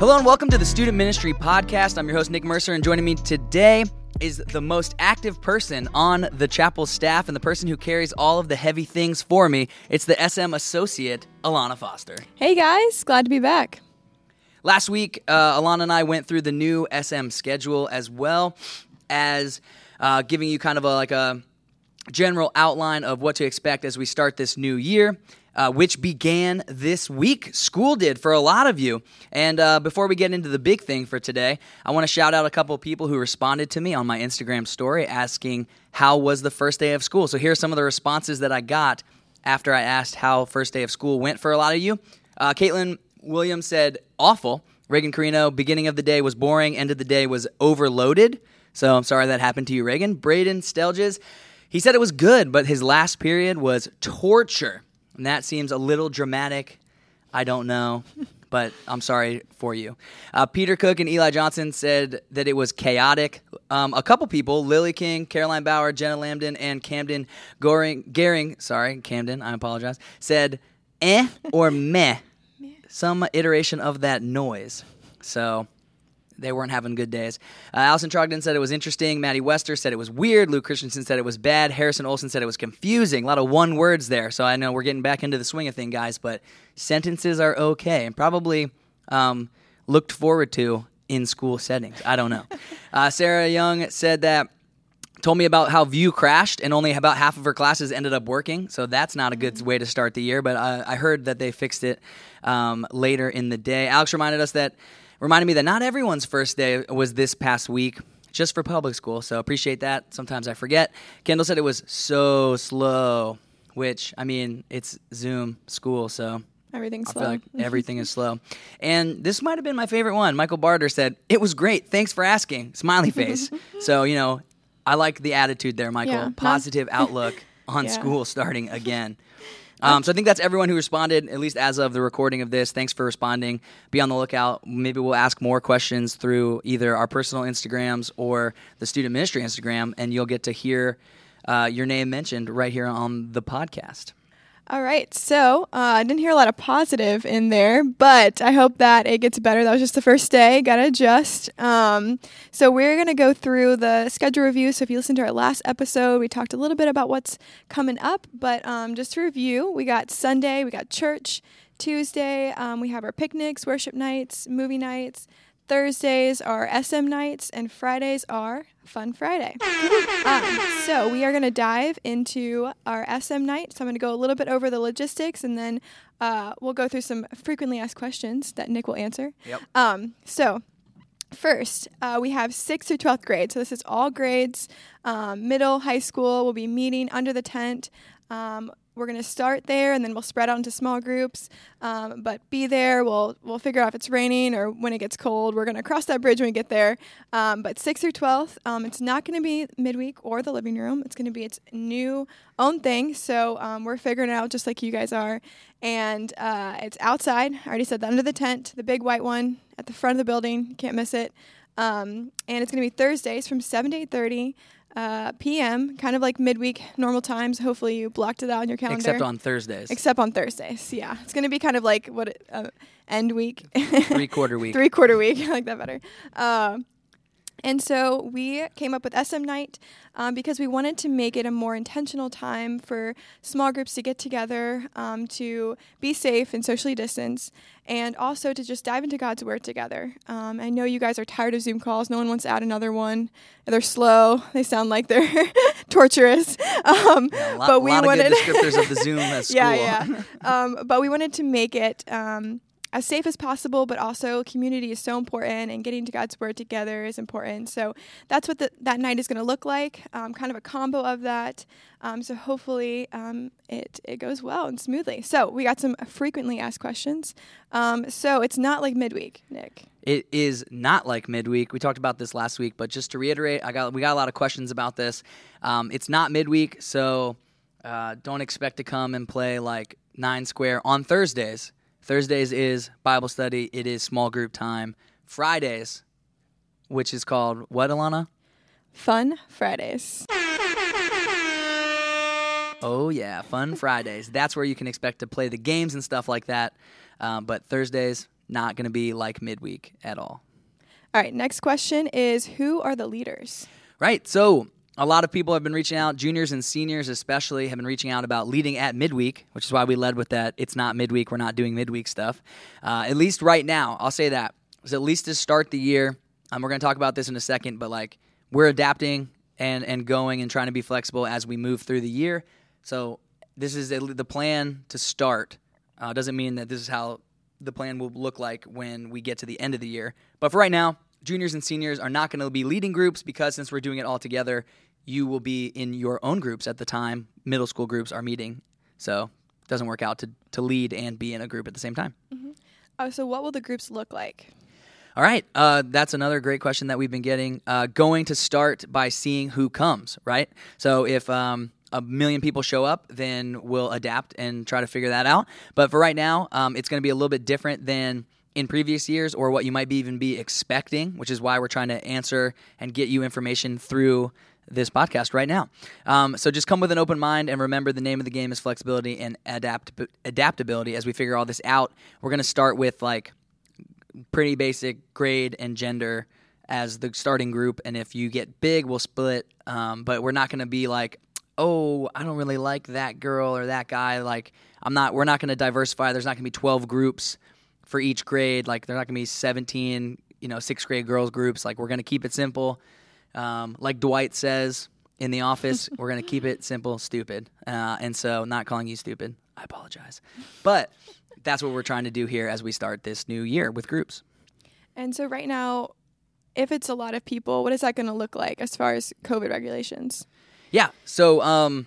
Hello and welcome to the Student Ministry Podcast. I'm your host, Nick Mercer, and joining me today is the most active person on the chapel staff and the person who carries all of the heavy things for me. It's the SM associate, Alana Foster. Hey guys, glad to be back. Last week, Alana and I went through the new SM schedule as well as giving you kind of a general outline of what to expect as we start this new year. Which began this week. School did for a lot of you. And before we get into the big thing for today, I want to shout out a couple of people who responded to me on my Instagram story asking, how was the first day of school? So here are some of the responses that I got after I asked how first day of school went for a lot of you. Caitlin Williams said, awful. Reagan Carino, beginning of the day was boring, end of the day was overloaded. So I'm sorry that happened to you, Reagan. Braden Stelges, he said it was good, but his last period was torture. And that seems a little dramatic. I don't know, but I'm sorry for you. Peter Cook and Eli Johnson said that it was chaotic. A couple people, Lily King, Caroline Bauer, Jenna Lambden, and Camden Goring, I apologize, said eh or meh, some iteration of that noise. So they weren't having good days. Allison Trogdon said it was interesting. Maddie Wester said it was weird. Luke Christensen said it was bad. Harrison Olsen said it was confusing. A lot of one words there. So I know we're getting back into the swing of thing, guys, but sentences are okay and probably looked forward to in school settings. I don't know. Sarah Young said that, told me about how Vue crashed and only about half of her classes ended up working. So that's not a good way to start the year, but I heard that they fixed it later in the day. Alex reminded me that not everyone's first day was this past week, just for public school, so appreciate that. Sometimes I forget. Kendall said it was so slow, which, I mean, it's Zoom school, so everything's slow. I feel like everything is slow. And this might have been my favorite one. Michael Barter said, it was great, thanks for asking, smiley face. So, you know, I like the attitude there, Michael. Yeah. Positive outlook on school starting again. So I think that's everyone who responded, at least as of the recording of this. Thanks for responding. Be on the lookout. Maybe we'll ask more questions through either our personal Instagrams or the Student Ministry Instagram, and you'll get to hear your name mentioned right here on the podcast. All right. So I didn't hear a lot of positive in there, but I hope that it gets better. That was just the first day. Got to adjust. So we're going to go through the schedule review. So if you listened to our last episode, we talked a little bit about what's coming up. But just to review, we got Sunday, we got church. Tuesday, we have our picnics, worship nights, movie nights. Thursdays are SM nights, and Fridays are Fun Friday. So we are going to dive into our SM night. So I'm going to go a little bit over the logistics, and then we'll go through some frequently asked questions that Nick will answer. Yep. So first, we have 6th through 12th grade. So this is all grades. Middle, high school, we'll be meeting under the tent. We're going to start there, and then we'll spread out into small groups, but be there. We'll figure out if it's raining or when it gets cold. We're going to cross that bridge when we get there. But 6th through 12th, it's not going to be midweek or the living room. It's going to be its new own thing, so we're figuring it out just like you guys are. And it's outside. I already said that, under the tent, the big white one at the front of the building. You can't miss it. And it's going to be Thursdays from 7 to 8:30. p.m., kind of like midweek normal times. Hopefully you blocked it out on your calendar. Except on Thursdays, yeah. It's going to be kind of like end week. Three-quarter week. I like that better. And so we came up with SM Night because we wanted to make it a more intentional time for small groups to get together, to be safe and socially distance, and also to just dive into God's Word together. I know you guys are tired of Zoom calls. No one wants to add another one. They're slow. They sound like they're torturous. A lot of good descriptors of the Zoom at school. Yeah. But we wanted to make it as safe as possible, but also community is so important, and getting to God's Word together is important. So that's what that night is going to look like, kind of a combo of that. So hopefully it goes well and smoothly. So we got some frequently asked questions. So it's not like midweek, Nick. It is not like midweek. We talked about this last week, but just to reiterate, we got a lot of questions about this. It's not midweek, so don't expect to come and play like 9 square on Thursdays. Thursdays is Bible study. It is small group time. Fridays, which is called what, Alana? Fun Fridays. Oh, yeah, Fun Fridays. That's where you can expect to play the games and stuff like that. But Thursdays, not going to be like midweek at all. All right, next question is, who are the leaders? Right, so a lot of people have been reaching out, juniors and seniors especially, have been reaching out about leading at midweek, which is why we led with that, it's not midweek, we're not doing midweek stuff. At least right now, I'll say that. So at least to start the year, we're going to talk about this in a second, but like we're adapting and going and trying to be flexible as we move through the year. So this is the plan to start. Doesn't mean that this is how the plan will look like when we get to the end of the year. But for right now, juniors and seniors are not going to be leading groups because since we're doing it all together, you will be in your own groups at the time middle school groups are meeting. So it doesn't work out to lead and be in a group at the same time. Mm-hmm. So what will the groups look like? All right. That's another great question that we've been getting. Going to start by seeing who comes, right? So if 1,000,000 people show up, then we'll adapt and try to figure that out. But for right now, it's going to be a little bit different than in previous years or what you might be even be expecting, which is why we're trying to answer and get you information through this podcast right now. So just come with an open mind and remember the name of the game is flexibility and adaptability. As we figure all this out, we're going to start with like pretty basic grade and gender as the starting group. And if you get big, we'll split. But we're not going to be like, oh, I don't really like that girl or that guy. Like we're not going to diversify. There's not going to be 12 groups for each grade. Like there's not going to be 17, sixth grade girls groups. Like we're going to keep it simple. Like Dwight says in The Office, we're going to keep it simple, stupid. And so not calling you stupid. I apologize. But that's what we're trying to do here as we start this new year with groups. And so right now, if it's a lot of people, what is that going to look like as far as COVID regulations? Yeah. So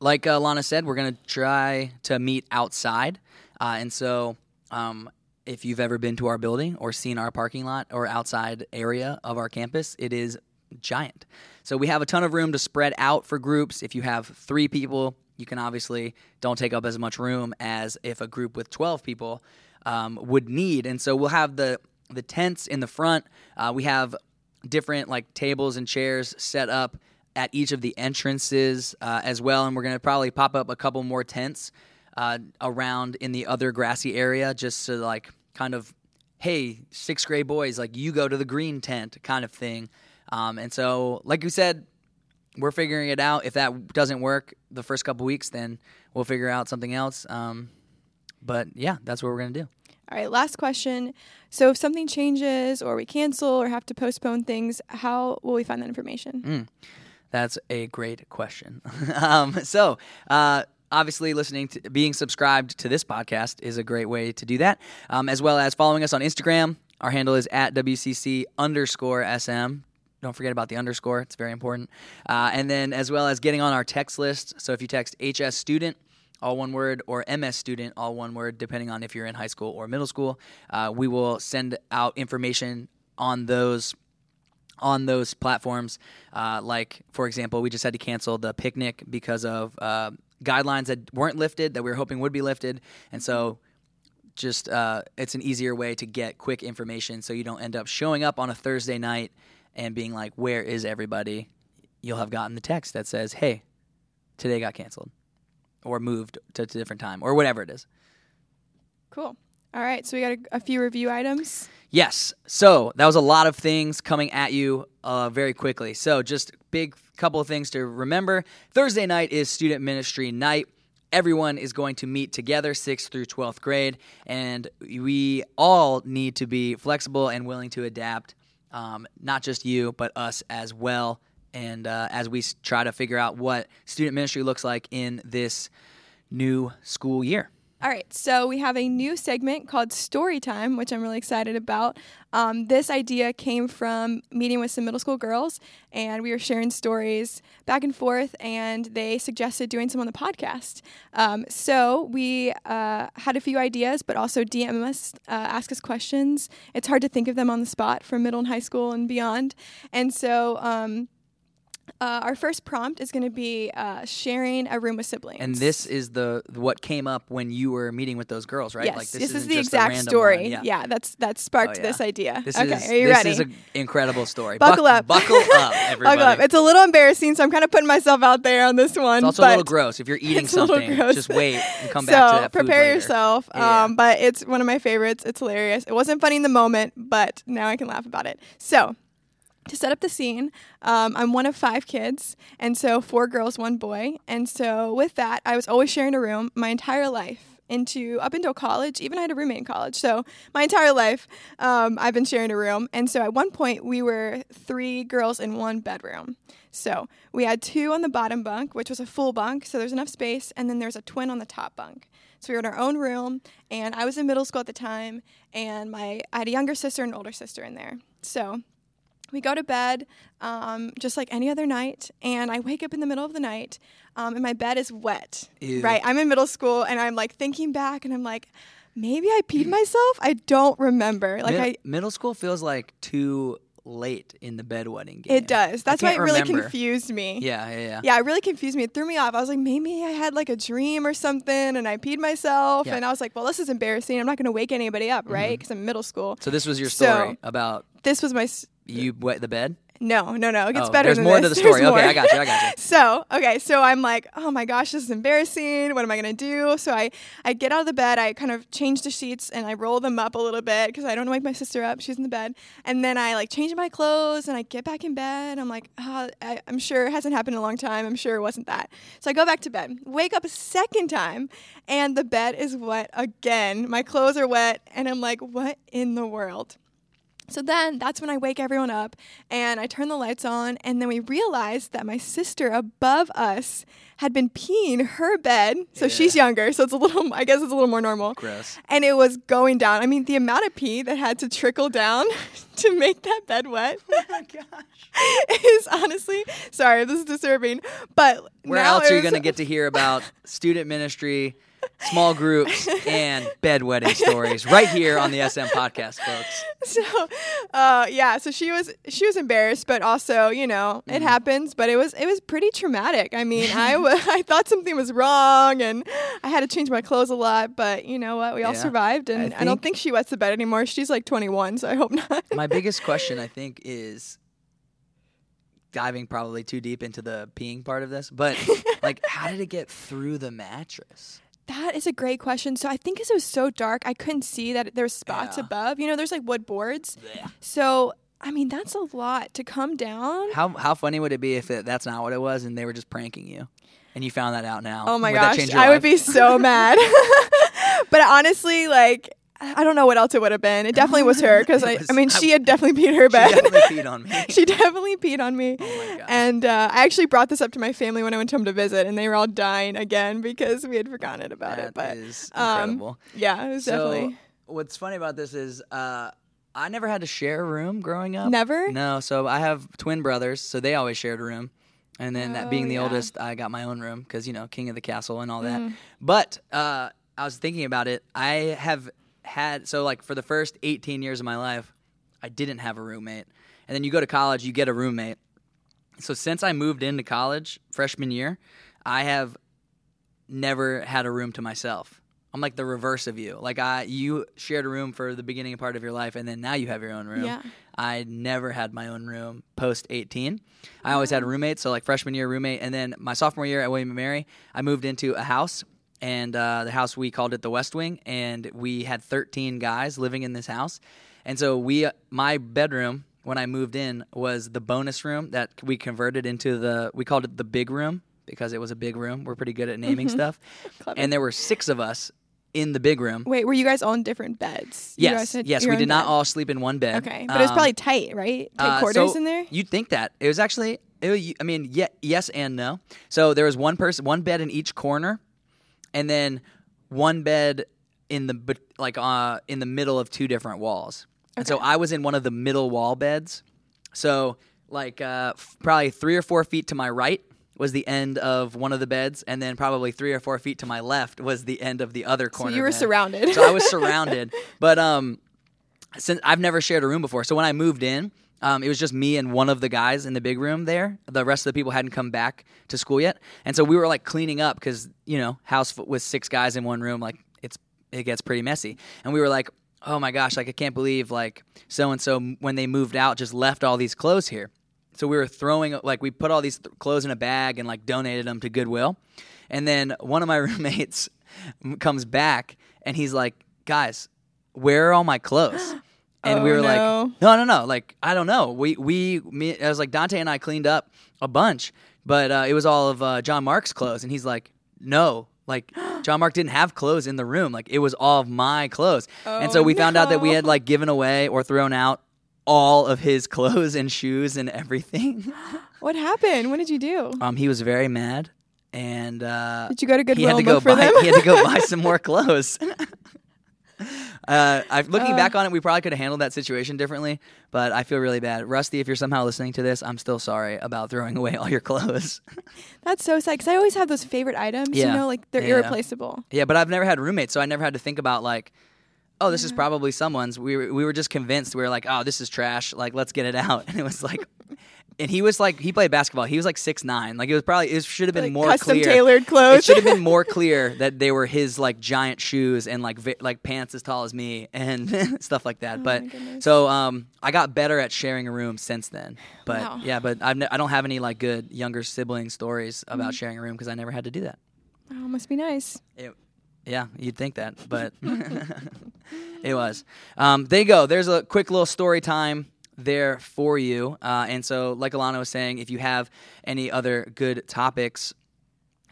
like Alana said, we're going to try to meet outside. And so if you've ever been to our building or seen our parking lot or outside area of our campus, it is giant. So we have a ton of room to spread out for groups. If you have 3 people, you can obviously don't take up as much room as if a group with 12 people would need. And so we'll have the tents in the front. We have different like tables and chairs set up at each of the entrances as well. And we're going to probably pop up a couple more tents around in the other grassy area just to like kind of, hey, sixth grade boys, like you go to the green tent kind of thing. And so like we said, we're figuring it out. If that doesn't work the first couple weeks, then we'll figure out something else. But yeah, that's what we're going to do. All right, last question. So if something changes or we cancel or have to postpone things, how will we find that information? That's a great question. Obviously, being subscribed to this podcast is a great way to do that, as well as following us on Instagram. Our handle is at WCC_SM. Don't forget about the underscore. It's very important. And then as well as getting on our text list. So if you text HSSTUDENT, all one word, or MSSTUDENT, all one word, depending on if you're in high school or middle school, we will send out information on those platforms. Like, for example, we just had to cancel the picnic because of guidelines that weren't lifted, that we were hoping would be lifted. And so just it's an easier way to get quick information so you don't end up showing up on a Thursday night and being like, where is everybody? You'll have gotten the text that says, hey, today got canceled or moved to a different time or whatever it is. Cool. All right, so we got a few review items. Yes, so that was a lot of things coming at you very quickly. So just big couple of things to remember. Thursday night is student ministry night. Everyone is going to meet together, 6th through 12th grade, and we all need to be flexible and willing to adapt, not just you, but us as well, and as we try to figure out what student ministry looks like in this new school year. All right, so we have a new segment called Storytime, which I'm really excited about. This idea came from meeting with some middle school girls, and we were sharing stories back and forth, and they suggested doing some on the podcast. So we had a few ideas, but also DM us, ask us questions. It's hard to think of them on the spot from middle and high school and beyond. And so Our first prompt is going to be sharing a room with siblings. And this is what came up when you were meeting with those girls, right? Yes, like, this is the exact story. Yeah, that sparked this idea. Are you ready? This is an incredible story. Buckle up. Buckle up, everybody. Buckle up. It's a little embarrassing, so I'm kind of putting myself out there on this one. It's also a little gross. If you're eating something, just wait and come back to that food later. So prepare yourself. Yeah. But it's one of my favorites. It's hilarious. It wasn't funny in the moment, but now I can laugh about it. So, to set up the scene, I'm one of 5 kids, and so 4 girls, 1 boy. And so with that, I was always sharing a room my entire life, up until college. Even I had a roommate in college. So my entire life, I've been sharing a room. And so at one point, we were 3 girls in 1 bedroom. So we had 2 on the bottom bunk, which was a full bunk, so there's enough space. And then there's a twin on the top bunk. So we were in our own room, and I was in middle school at the time, and I had a younger sister and an older sister in there. So we go to bed just like any other night, and I wake up in the middle of the night, and my bed is wet. Ew. Right? I'm in middle school, and I'm like thinking back, and I'm like, maybe I peed myself? I don't remember. Like middle school feels like too late in the bedwetting game. It does. That's why it really confused me. Yeah. Yeah, it really confused me. It threw me off. I was like, maybe I had like a dream or something and I peed myself. Yeah. And I was like, well, this is embarrassing. I'm not going to wake anybody up, right? Because I'm in middle school. So this was your story about... This was my... You wet the bed? No. It gets better than this. There's more to the story. Okay, I got you. So I'm like, oh my gosh, this is embarrassing. What am I going to do? So I get out of the bed. I kind of change the sheets and I roll them up a little bit because I don't wake my sister up. She's in the bed. And then I like change my clothes and I get back in bed. I'm like, oh, I'm sure it hasn't happened in a long time. I'm sure it wasn't that. So I go back to bed, wake up a second time, and the bed is wet again. My clothes are wet. And I'm like, what in the world? So then that's when I wake everyone up and I turn the lights on, and then we realized that my sister above us had been peeing her bed. So she's younger, so it's a little more normal. Gross. And it was going down. I mean, the amount of pee that had to trickle down to make that bed wet. Oh my gosh. Is honestly, sorry, this is disturbing. But where else are you going to get to hear about student ministry, small groups, and bedwetting stories right here on the SM podcast, folks? So, so she was embarrassed, but also, you know, it happens. But it was pretty traumatic. I mean, I thought something was wrong, and I had to change my clothes a lot. But you know what? We all survived, and I don't think she wets the bed anymore. She's like 21, so I hope not. My biggest question, I think, is diving probably too deep into the peeing part of this, but like, how did it get through the mattress? That is a great question. So I think because it was so dark, I couldn't see that there were spots above. You know, there's like wood boards. Yeah. So, I mean, that's a lot to come down. How funny would it be if that's not what it was and they were just pranking you and you found that out now? Oh, my gosh. I would be so mad. But honestly, like, I don't know what else it would have been. It definitely was her because, she had definitely peed her bed. She definitely peed on me. Oh my God. And I actually brought this up to my family when I went home to visit, and they were all dying again because we had forgotten about it. But is incredible. Yeah, it was definitely. What's funny about this is I never had to share a room growing up. Never? No. So I have twin brothers, so they always shared a room. And then that being the oldest, I got my own room because, you know, king of the castle and all that. But I was thinking about it. I have... for the first 18 years of my life, I didn't have a roommate. And then you go to college, you get a roommate. So since I moved into college freshman year, I have never had a room to myself. I'm like the reverse of you. Like you shared a room for the beginning part of your life, and then now you have your own room. Yeah. I never had my own room post 18. I always had a roommate. So like freshman year roommate, and then my sophomore year at William & Mary, I moved into a house. And the house, we called it the West Wing, and we had 13 guys living in this house. And so my bedroom when I moved in was the bonus room that we converted into we called it the big room because it was a big room. We're pretty good at naming stuff. Clever. And there were 6 of us in the big room. Wait, were you guys all in different beds? Yes, we did not all sleep in one bed. Okay, but it was probably tight, right? Tight quarters in there? You'd think that. It was actually, yes and no. So there was one bed in each corner. And then one bed in the middle of 2 different walls. Okay. And so I was in one of the middle wall beds. So like probably 3 or 4 feet to my right was the end of one of the beds, and then probably 3 or 4 feet to my left was the end of the other corner. So you were surrounded. So I was surrounded. But since I've never shared a room before, so when I moved in, It was just me and one of the guys in the big room there. The rest of the people hadn't come back to school yet. And so we were like cleaning up because, you know, house with six guys in one room, like it gets pretty messy. And we were like, oh my gosh, like I can't believe like so-and-so when they moved out just left all these clothes here. So we were throwing, like we put all these clothes in a bag and like donated them to Goodwill. And then one of my roommates comes back and he's like, guys, where are all my clothes? And we were like, no. Like, I don't know. Me, I was like, Dante and I cleaned up a bunch, but it was all of John Mark's clothes. And he's like, no, like John Mark didn't have clothes in the room. Like it was all of my clothes. And so we found out that we had like given away or thrown out all of his clothes and shoes and everything. What happened? What did you do? He was very mad. And did you go to Goodwill and look for them? He had to go buy some more clothes. Looking back on it, we probably could have handled that situation differently, but I feel really bad. Rusty, if you're somehow listening to this, I'm still sorry about throwing away all your clothes. That's so sad, because I always have those favorite items, you know, like they're irreplaceable. Yeah, but I've never had roommates, so I never had to think about like, oh, this is probably someone's. We were just convinced. We were like, oh, this is trash. Like, let's get it out. And it was like... And he was like, he played basketball. He was like 6'9". Like it should have been like more custom clear. Tailored clothes. It should have been more clear that they were his like giant shoes and like pants as tall as me and stuff like that. Oh but so I got better at sharing a room since then. But I don't have any like good younger sibling stories about sharing a room because I never had to do that. Oh, must be nice. Yeah, you'd think that, but it was. There you go. There's a quick little story time there for you. And so like Alana was saying, if you have any other good topics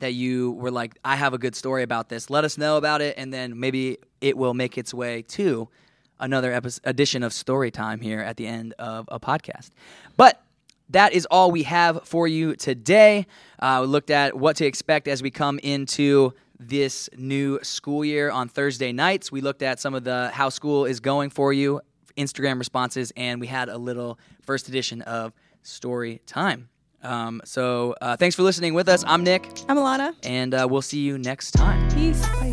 that you were like, I have a good story about this, let us know about it, and then maybe it will make its way to another edition of Story Time here at the end of a podcast. But that is all we have for you today. We looked at what to expect as we come into this new school year on Thursday nights. We looked at some of the how school is going for you, Instagram responses, and we had a little first edition of Story Time. So thanks for listening with us. I'm Nick. I'm Alana. And we'll see you next time. Peace. Bye.